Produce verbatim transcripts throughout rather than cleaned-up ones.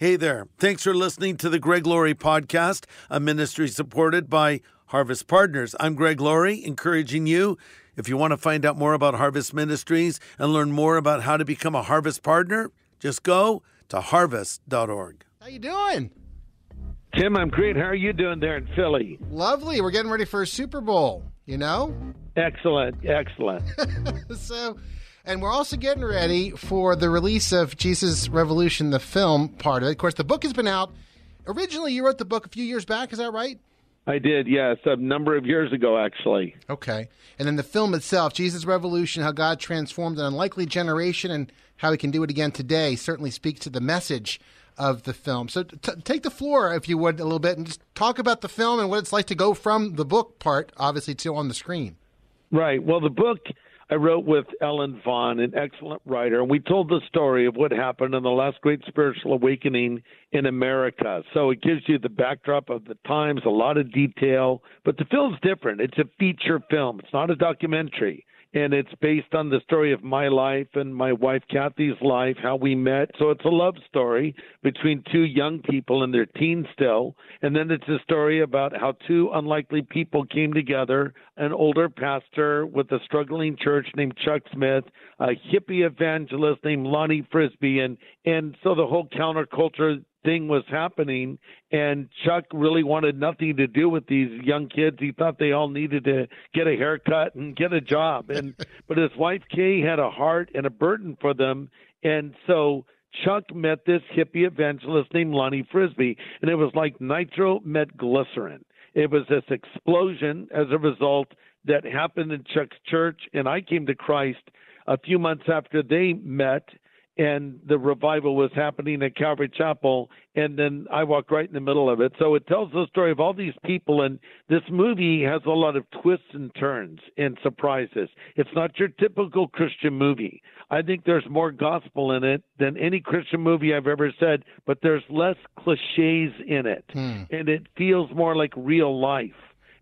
Hey there. Thanks for listening to the Greg Laurie Podcast, a ministry supported by Harvest Partners. I'm Greg Laurie, encouraging you, if you want to find out more about Harvest Ministries and learn more about how to become a Harvest Partner, just go to harvest dot org. How you doing? Tim, I'm great. How are you doing there in Philly? Lovely. We're getting ready for a Super Bowl, you know? Excellent. Excellent. So, and we're also getting ready for the release of Jesus Revolution, the film part of it. Of course, the book has been out. Originally, you wrote the book a few years back. Is that right? I did, yes. A number of years ago, actually. Okay. And then the film itself, Jesus Revolution, How God Transformed an Unlikely Generation and How He Can Do It Again Today, certainly speaks to the message of the film. So t- take the floor, if you would, a little bit and just talk about the film and what it's like to go from the book part, obviously, to on the screen. Right. Well, the book I wrote with Ellen Vaughn, an excellent writer, and we told the story of what happened in the last great spiritual awakening in America. So it gives you the backdrop of the times, a lot of detail, but the film's different. It's a feature film. It's not a documentary. And it's based on the story of my life and my wife Kathy's life, how we met. So it's a love story between two young people in their teens still. And then it's a story about how two unlikely people came together, an older pastor with a struggling church named Chuck Smith, a hippie evangelist named Lonnie Frisbee. And, and so the whole counterculture thing was happening, and Chuck really wanted nothing to do with these young kids. He thought they all needed to get a haircut and get a job. And but his wife, Kay, had a heart and a burden for them. And so Chuck met this hippie evangelist named Lonnie Frisbee, and it was like nitro met glycerin. It was this explosion as a result that happened in Chuck's church, and I came to Christ a few months after they met, and the revival was happening at Calvary Chapel, and then I walked right in the middle of it. So it tells the story of all these people, and this movie has a lot of twists and turns and surprises. It's not your typical Christian movie. I think there's more gospel in it than any Christian movie I've ever said, but there's less cliches in it, mm. and it feels more like real life.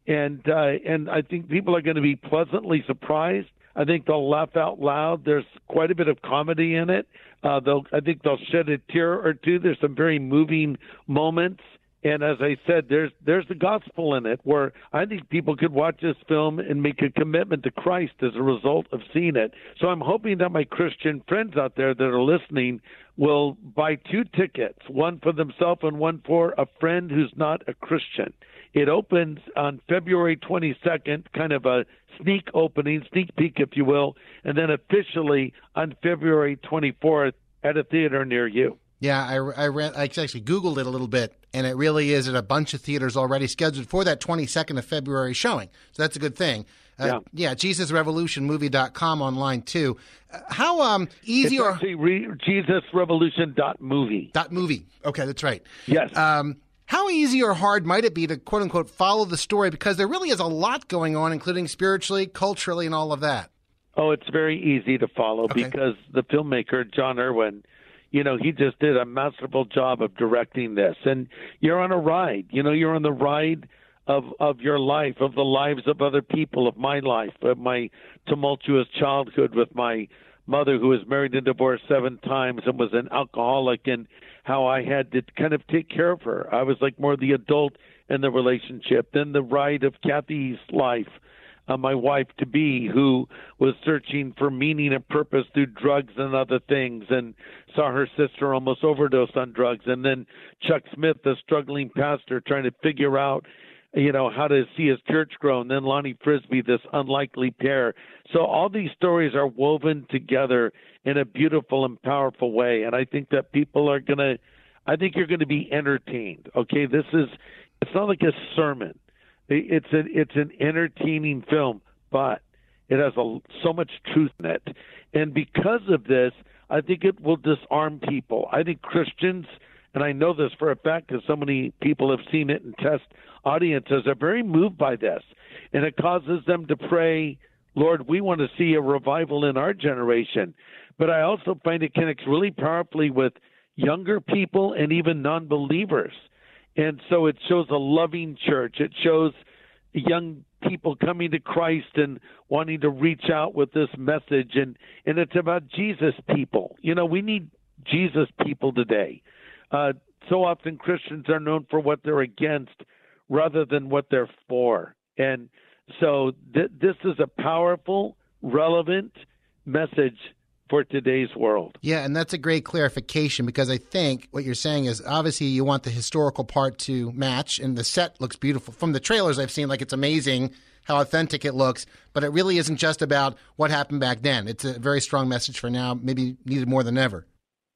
And uh, and I think people are going to be pleasantly surprised. I think they'll laugh out loud. There's quite a bit of comedy in it. Uh, they'll, I think they'll shed a tear or two. There's some very moving moments. And as I said, there's there's the gospel in it, where I think people could watch this film and make a commitment to Christ as a result of seeing it. So I'm hoping that my Christian friends out there that are listening will buy two tickets, one for themselves and one for a friend who's not a Christian. It opens on February twenty-second, kind of a sneak opening, sneak peek, if you will, and then officially on February twenty-fourth at a theater near you. Yeah, I, I, ran, I actually Googled it a little bit, and it really is at a bunch of theaters already scheduled for that twenty-second of February showing. So that's a good thing. Uh, yeah. yeah, Jesus Revolution Movie dot com online, too. Uh, how um, easy it's or... Re- Jesus Revolution dot movie. Dot movie. Okay, that's right. Yes. Um, how easy or hard might it be to, quote-unquote, follow the story? Because there really is a lot going on, including spiritually, culturally, and all of that. Oh, it's very easy to follow okay. because the filmmaker, John Irwin, you know, he just did a masterful job of directing this. And you're on a ride. You know, you're on the ride of of your life, of the lives of other people, of my life, of my tumultuous childhood with my mother, who was married and divorced seven times and was an alcoholic, and how I had to kind of take care of her. I was like more the adult in the relationship. Then the ride of Kathy's life, Uh, my wife-to-be, who was searching for meaning and purpose through drugs and other things, and saw her sister almost overdose on drugs. And then Chuck Smith, the struggling pastor, trying to figure out, you know, how to see his church grow. And then Lonnie Frisbee, this unlikely pair. So all these stories are woven together in a beautiful and powerful way. And I think that people are going to, I think you're going to be entertained. Okay, this is, it's not like a sermon. It's an it's an entertaining film, but it has a, so much truth in it. And because of this, I think it will disarm people. I think Christians, and I know this for a fact because so many people have seen it and test audiences, are very moved by this. And it causes them to pray, Lord, we want to see a revival in our generation. But I also find it connects really powerfully with younger people and even non-believers. And so it shows a loving church. It shows young people coming to Christ and wanting to reach out with this message. And, and it's about Jesus people. You know, we need Jesus people today. Uh, so often Christians are known for what they're against rather than what they're for. And so th- this is a powerful, relevant message for today's world. Yeah, and that's a great clarification, because I think what you're saying is obviously you want the historical part to match, and the set looks beautiful. From the trailers I've seen, like, it's amazing how authentic it looks, but it really isn't just about what happened back then. It's a very strong message for now, maybe needed more than ever.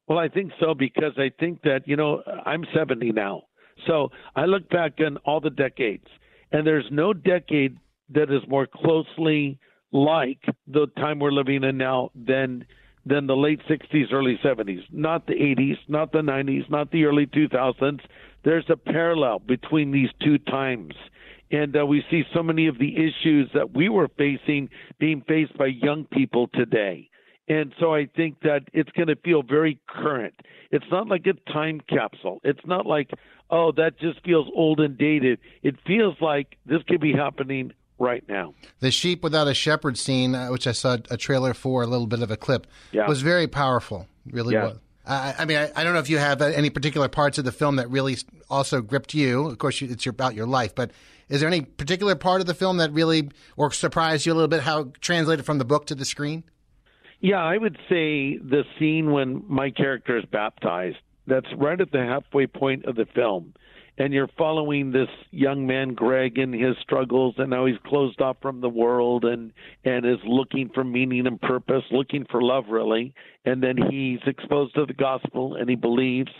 Well, I think so, because I think that, you know, I'm seventy now. So I look back on all the decades, and there's no decade that is more closely like the time we're living in now than than the late sixties, early seventies, not the eighties, not the nineties, not the early two thousands. There's a parallel between these two times. And uh, we see so many of the issues that we were facing being faced by young people today. And so I think that it's going to feel very current. It's not like a time capsule. It's not like, oh, that just feels old and dated. It feels like this could be happening right now. The sheep without a shepherd scene, uh, which I saw a trailer for, a little bit of a clip, yeah. was very powerful. Really yeah. was. I, I mean, I, I don't know if you have any particular parts of the film that really also gripped you. Of course, you, it's your, about your life, but is there any particular part of the film that really or surprised you a little bit, how translated from the book to the screen? Yeah, I would say the scene when my character is baptized, that's right at the halfway point of the film. And you're following this young man, Greg, and his struggles, and how he's closed off from the world and, and is looking for meaning and purpose, looking for love, really. And then he's exposed to the gospel, and he believes,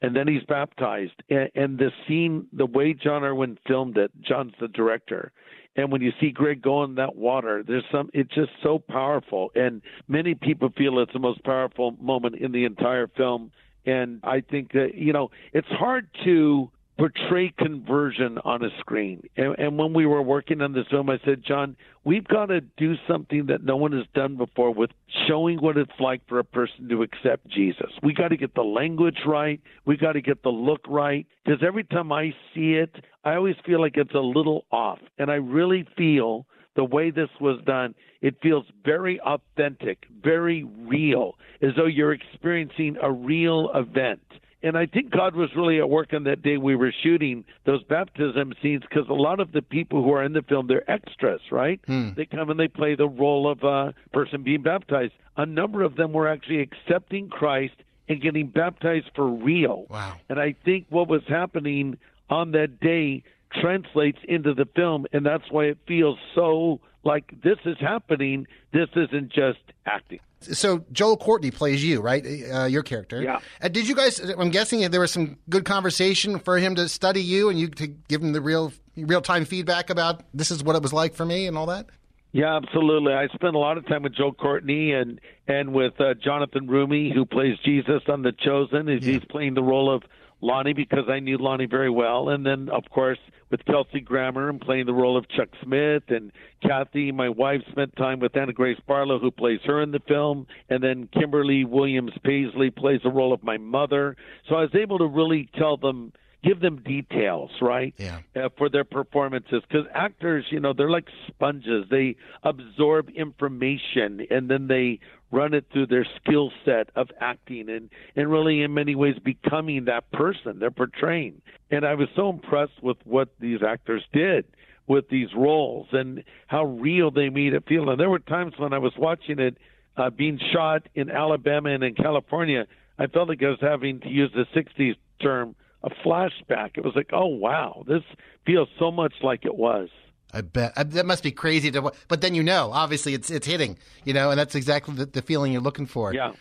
and then he's baptized. And, and the scene, the way John Irwin filmed it, John's the director, and when you see Greg go in that water, there's some, it's just so powerful. And many people feel it's the most powerful moment in the entire film. And I think that, you know, it's hard to portray conversion on a screen. And, and when we were working on this film, I said, John, we've got to do something that no one has done before with showing what it's like for a person to accept Jesus. We got to get the language right. We got to get the look right. Because every time I see it, I always feel like it's a little off. And I really feel the way this was done, it feels very authentic, very real, as though you're experiencing a real event. And I think God was really at work on that day we were shooting those baptism scenes, because a lot of the people who are in the film, they're extras, right? Hmm. They come and they play the role of a person being baptized. A number of them were actually accepting Christ and getting baptized for real. Wow. And I think what was happening on that day translates into the film, and that's why it feels so like this is happening. This isn't just acting. So Joel Courtney plays you, right? Uh, your character. Yeah. Uh, did you guys, I'm guessing there was some good conversation for him to study you and you to give him the real, real-time feedback about this is what it was like for me and all that? Yeah, absolutely. I spent a lot of time with Joel Courtney and, and with uh, Jonathan Roumie, who plays Jesus on The Chosen. He's yeah. playing the role of Lonnie, because I knew Lonnie very well. And then, of course, with Kelsey Grammer and playing the role of Chuck Smith, and Kathy, my wife, spent time with Anna Grace Barlow, who plays her in the film. And then Kimberly Williams-Paisley plays the role of my mother. So I was able to really tell them, give them details, right, yeah. uh, for their performances. Because actors, you know, they're like sponges. They absorb information, and then they run it through their skill set of acting and, and really in many ways becoming that person they're portraying. And I was so impressed with what these actors did with these roles and how real they made it feel. And there were times when I was watching it uh, being shot in Alabama and in California, I felt like I was having to use the sixties term, a flashback. It was like, oh, wow, this feels so much like it was. I bet. I, that must be crazy to, but then you know, obviously it's it's hitting, you know, and that's exactly the, the feeling you're looking for. Yeah.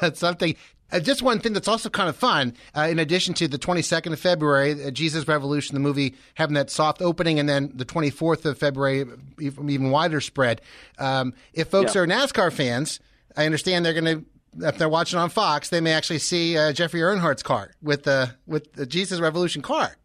That's something. Uh, just one thing that's also kind of fun, uh, in addition to the twenty-second of February, uh, Jesus Revolution, the movie, having that soft opening, and then the twenty-fourth of February, even, even wider spread. Um, if folks yeah. are NASCAR fans, I understand they're going to, if they're watching on Fox, they may actually see uh, Jeffrey Earnhardt's car with the, with the Jesus Revolution car.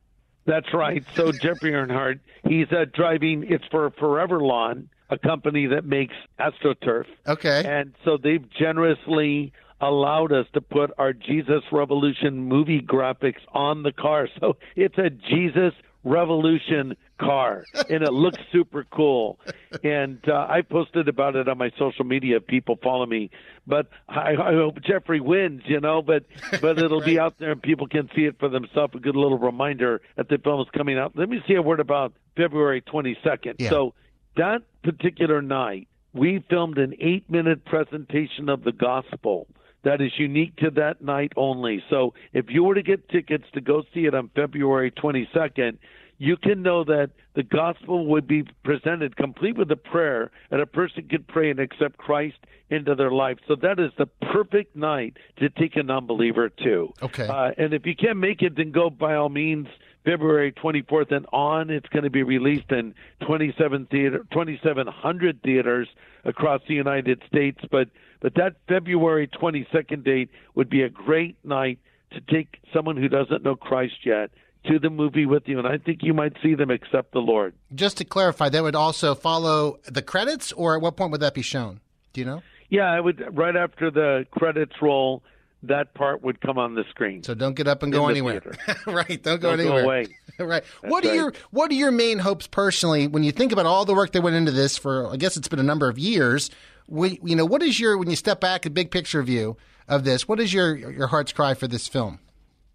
That's right. So Jeffrey Earnhardt, he's uh, driving, it's for Forever Lawn, a company that makes AstroTurf. Okay. And so they've generously allowed us to put our Jesus Revolution movie graphics on the car. So it's a Jesus Revolution car, and it looks super cool. And uh, I posted about it on my social media. People follow me, but I, I hope Jeffrey wins, you know, but, but it'll right. be out there and people can see it for themselves. A good little reminder that the film is coming out. Let me see a word about February twenty-second. Yeah. So that particular night, we filmed an eight-minute presentation of the gospel that is unique to that night only. So if you were to get tickets to go see it on February twenty-second, you can know that the gospel would be presented complete with a prayer, and a person could pray and accept Christ into their life. So that is the perfect night to take a non-believer to. Okay. Uh, and if you can't make it, then go by all means. February twenty-fourth and on, it's going to be released in twenty-seven theater, twenty-seven hundred theaters across the United States. But but that February twenty-second date would be a great night to take someone who doesn't know Christ yet to the movie with you, and I think you might see them accept the Lord. Just to clarify, that would also follow the credits, or at what point would that be shown? Do you know? Yeah, I would. Right after the credits roll, that part would come on the screen. So don't get up and go anywhere. Right. Don't go don't anywhere. Go away. Right. That's what are right. your What are your main hopes personally when you think about all the work that went into this for, I guess it's been a number of years, we, you know, what is your, when you step back, a big picture view of this, what is your, your heart's cry for this film?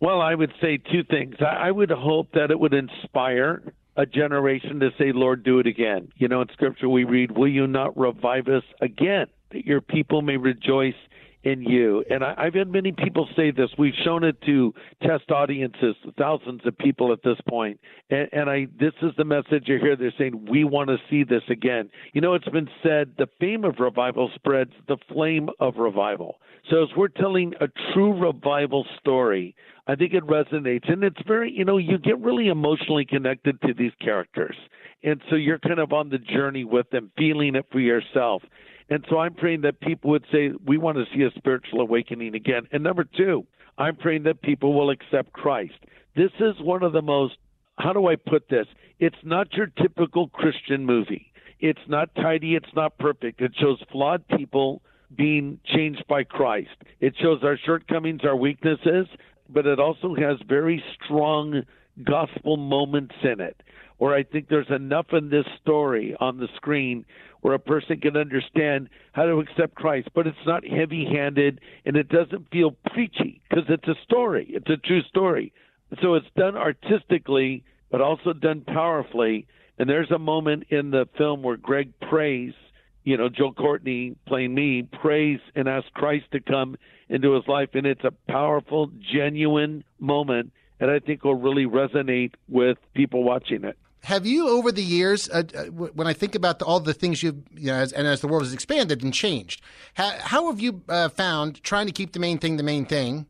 Well, I would say two things. I would hope that it would inspire a generation to say, Lord, do it again. You know, in Scripture we read, will you not revive us again, that your people may rejoice in you. And I, I've had many people say this. We've shown it to test audiences, thousands of people at this point. And, and I, this is the message you hear. They're saying, we want to see this again. You know, it's been said, the fame of revival spreads the flame of revival. So as we're telling a true revival story, I think it resonates. And it's very, you know, you get really emotionally connected to these characters. And so you're kind of on the journey with them, feeling it for yourself. And so I'm praying that people would say, we want to see a spiritual awakening again. And number two, I'm praying that people will accept Christ. This is one of the most, how do I put this? It's not your typical Christian movie. It's not tidy. It's not perfect. It shows flawed people being changed by Christ. It shows our shortcomings, our weaknesses, but it also has very strong gospel moments in it, where I think there's enough in this story on the screen where a person can understand how to accept Christ, but it's not heavy-handed, and it doesn't feel preachy, because it's a story. It's a true story. So it's done artistically, but also done powerfully, and there's a moment in the film where Greg prays, you know, Joel Courtney, playing me, prays and asks Christ to come into his life, and it's a powerful, genuine moment, and I think will really resonate with people watching it. Have you, over the years, uh, when I think about the, all the things you've, you know, as, and as the world has expanded and changed, how, how have you uh, found trying to keep the main thing the main thing,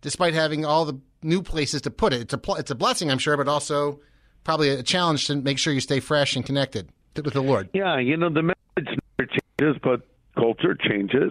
despite having all the new places to put it? It's a pl- it's a blessing, I'm sure, but also probably a challenge to make sure you stay fresh and connected to, with the Lord. Yeah, you know, the message never changes, but culture changes.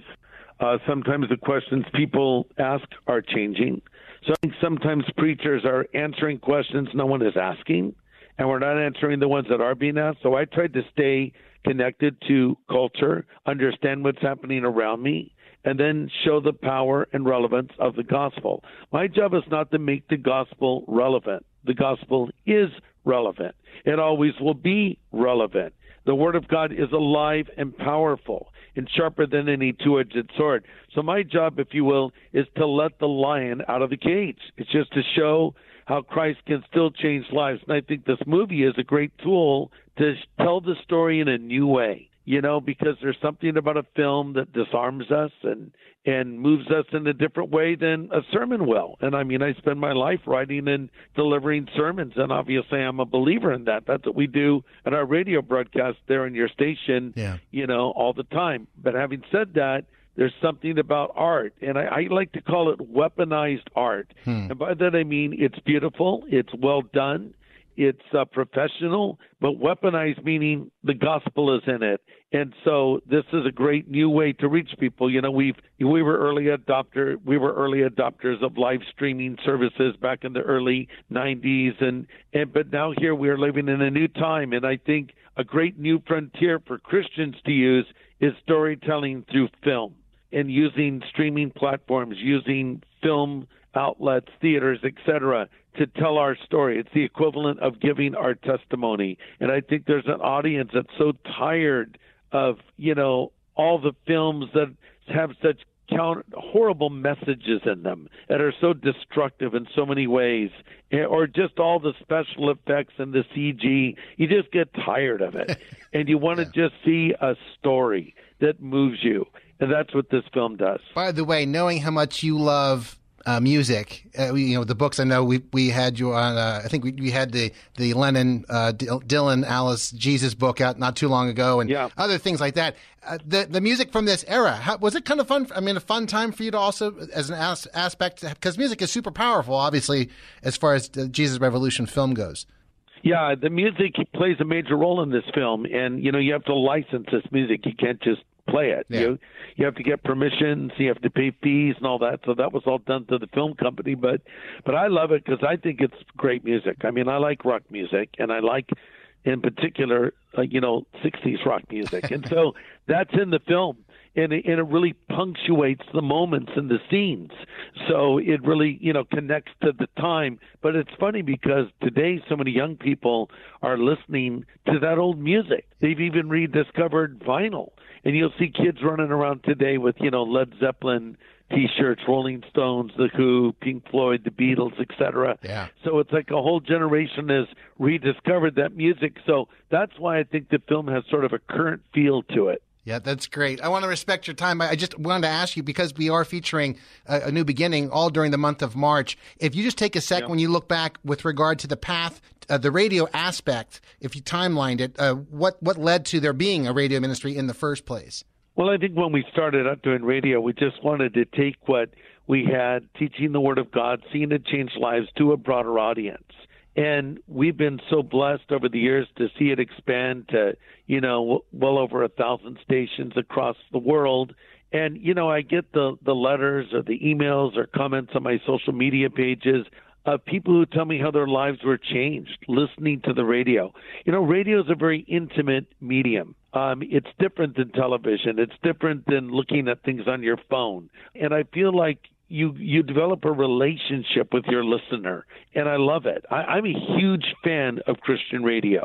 Uh, sometimes the questions people ask are changing. So I think sometimes preachers are answering questions no one is asking, and we're not answering the ones that are being asked. So I tried to stay connected to culture, understand what's happening around me, and then show the power and relevance of the gospel. My job is not to make the gospel relevant. The gospel is relevant. It always will be relevant. The Word of God is alive and powerful and sharper than any two-edged sword. So my job, if you will, is to let the lion out of the cage. It's just to show how Christ can still change lives. And I think this movie is a great tool to tell the story in a new way, you know, because there's something about a film that disarms us and, and moves us in a different way than a sermon will. And I mean, I spend my life writing and delivering sermons, and obviously I'm a believer in that. That's what we do at our radio broadcast there on your station, yeah. you know, all the time. But having said that, there's something about art, and I, I like to call it weaponized art. Hmm. And by that I mean it's beautiful, it's well done, it's uh, professional, but weaponized meaning the gospel is in it. And so this is a great new way to reach people. You know, we've we were early adopter we were early adopters of live streaming services back in the early nineties, and, and but now here we are living in a new time, and I think a great new frontier for Christians to use is storytelling through film. And using streaming platforms, using film outlets, theaters, et cetera, to tell our story. It's the equivalent of giving our testimony. And I think there's an audience that's so tired of, you know, all the films that have such counter, horrible messages in them that are so destructive in so many ways, or just all the special effects and the C G. You just get tired of it, and you want to yeah. just see a story that moves you, and that's what this film does. By the way, knowing how much you love uh, music, uh, you know, the books, I know we we had you on, uh, I think we, we had the, the Lennon, uh, D- Dylan, Alice, Jesus book out not too long ago, and yeah. other things like that. Uh, the the music from this era, how, was it kind of fun? I mean, a fun time for you to also, as an as- aspect, because music is super powerful, obviously, as far as the Jesus Revolution film goes. Yeah, the music plays a major role in this film, and, you know, you have to license this music. You can't just play it. Yeah. You you have to get permissions, you have to pay fees and all that. So that was all done through the film company, but but I love it because I think it's great music. I mean, I like rock music, and I like, in particular, uh, you know, sixties rock music. And so that's in the film, and it, and it really punctuates the moments and the scenes. So it really, you know, connects to the time. But it's funny because today so many young people are listening to that old music. They've even rediscovered vinyl. And you'll see kids running around today with, you know, Led Zeppelin T-shirts, Rolling Stones, The Who, Pink Floyd, The Beatles, et cetera. Yeah. So it's like a whole generation has rediscovered that music. So that's why I think the film has sort of a current feel to it. Yeah, that's great. I want to respect your time. I just wanted to ask you, because we are featuring a, a new beginning all during the month of March, if you just take a sec yeah. when you look back with regard to the path, uh, the radio aspect, if you timelined it, uh, what, what led to there being a radio ministry in the first place? Well, I think when we started out doing radio, we just wanted to take what we had, teaching the Word of God, seeing it change lives, to a broader audience. And we've been so blessed over the years to see it expand to, you know, well over a thousand stations across the world. And, you know, I get the, the letters or the emails or comments on my social media pages of people who tell me how their lives were changed listening to the radio. You know, radio is a very intimate medium. Um, it's different than television. It's different than looking at things on your phone. And I feel like You you develop a relationship with your listener, and I love it. I, I'm a huge fan of Christian radio,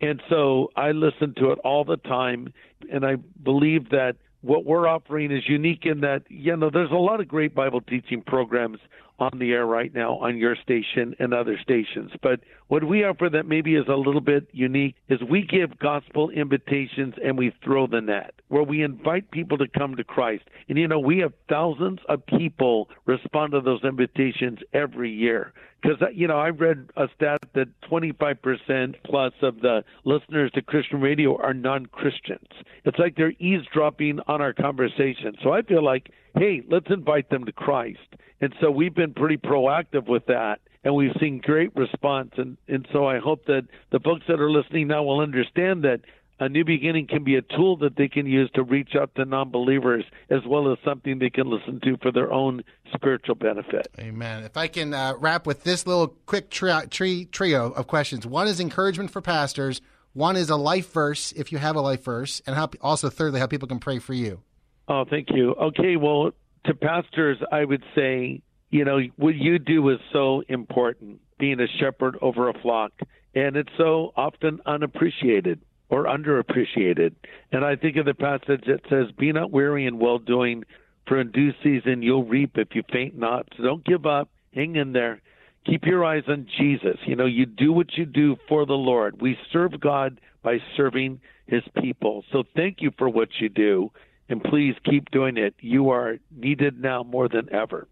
and so I listen to it all the time, and I believe that what we're offering is unique in that, you know, there's a lot of great Bible teaching programs on the air right now on your station and other stations. But what we offer that maybe is a little bit unique is we give gospel invitations and we throw the net, where we invite people to come to Christ. And, you know, we have thousands of people respond to those invitations every year. Because, you know, I read a stat that twenty-five percent plus of the listeners to Christian radio are non-Christians. It's like they're eavesdropping on our conversation. So I feel like, hey, let's invite them to Christ. And so we've been pretty proactive with that, and we've seen great response. And, and so I hope that the folks that are listening now will understand that a new beginning can be a tool that they can use to reach out to non-believers, as well as something they can listen to for their own spiritual benefit. Amen. If I can uh, wrap with this little quick tri- tri- trio of questions. One is encouragement for pastors. One is a life verse, if you have a life verse. And how, also, thirdly, how people can pray for you. Oh, thank you. Okay, well, to pastors, I would say, you know, what you do is so important, being a shepherd over a flock. And it's so often unappreciated or underappreciated. And I think of the passage that says, be not weary in well-doing, for in due season you'll reap if you faint not. So don't give up. Hang in there. Keep your eyes on Jesus. You know, you do what you do for the Lord. We serve God by serving his people. So thank you for what you do, and please keep doing it. You are needed now more than ever.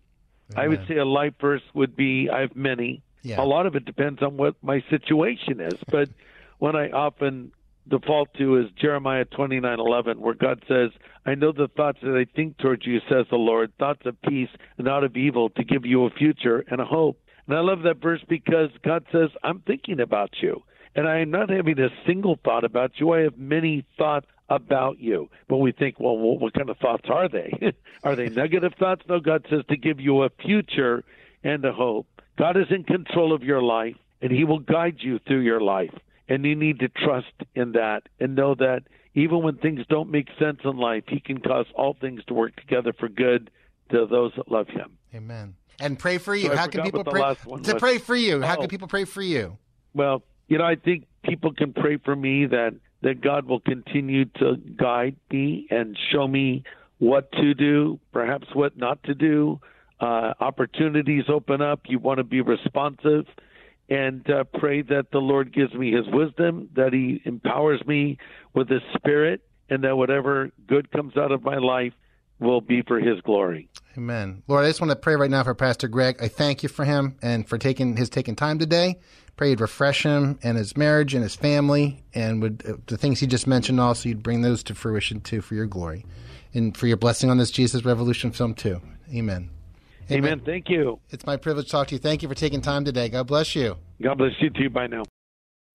Amen. I would say a life verse would be, I have many. Yeah. A lot of it depends on what my situation is. But what I often default to is Jeremiah twenty-nine eleven, where God says, I know the thoughts that I think towards you, says the Lord, thoughts of peace and not of evil, to give you a future and a hope. And I love that verse because God says, I'm thinking about you. And I am not having a single thought about you. I have many thoughts about you. But we think, well, what kind of thoughts are they? Are they negative thoughts? No, God says to give you a future and a hope. God is in control of your life, and he will guide you through your life. And you need to trust in that and know that even when things don't make sense in life, he can cause all things to work together for good to those that love him. Amen. and pray for you. So how can people pray to was. pray for you? How oh. can people pray for you? Well, you know, I think people can pray for me that, that God will continue to guide me and show me what to do, perhaps what not to do. Uh, opportunities open up. You want to be responsive, and uh, pray that the Lord gives me his wisdom, that he empowers me with his spirit, and that whatever good comes out of my life will be for his glory. Amen. Lord, I just want to pray right now for Pastor Greg. I thank you for him and for taking his taking time today. Pray you'd refresh him and his marriage and his family, and would uh, the things he just mentioned also, you'd bring those to fruition too for your glory and for your blessing on this Jesus Revolution film too. Amen. Amen. Amen. Thank you. It's my privilege to talk to you. Thank you for taking time today. God bless you. God bless you too. Bye now.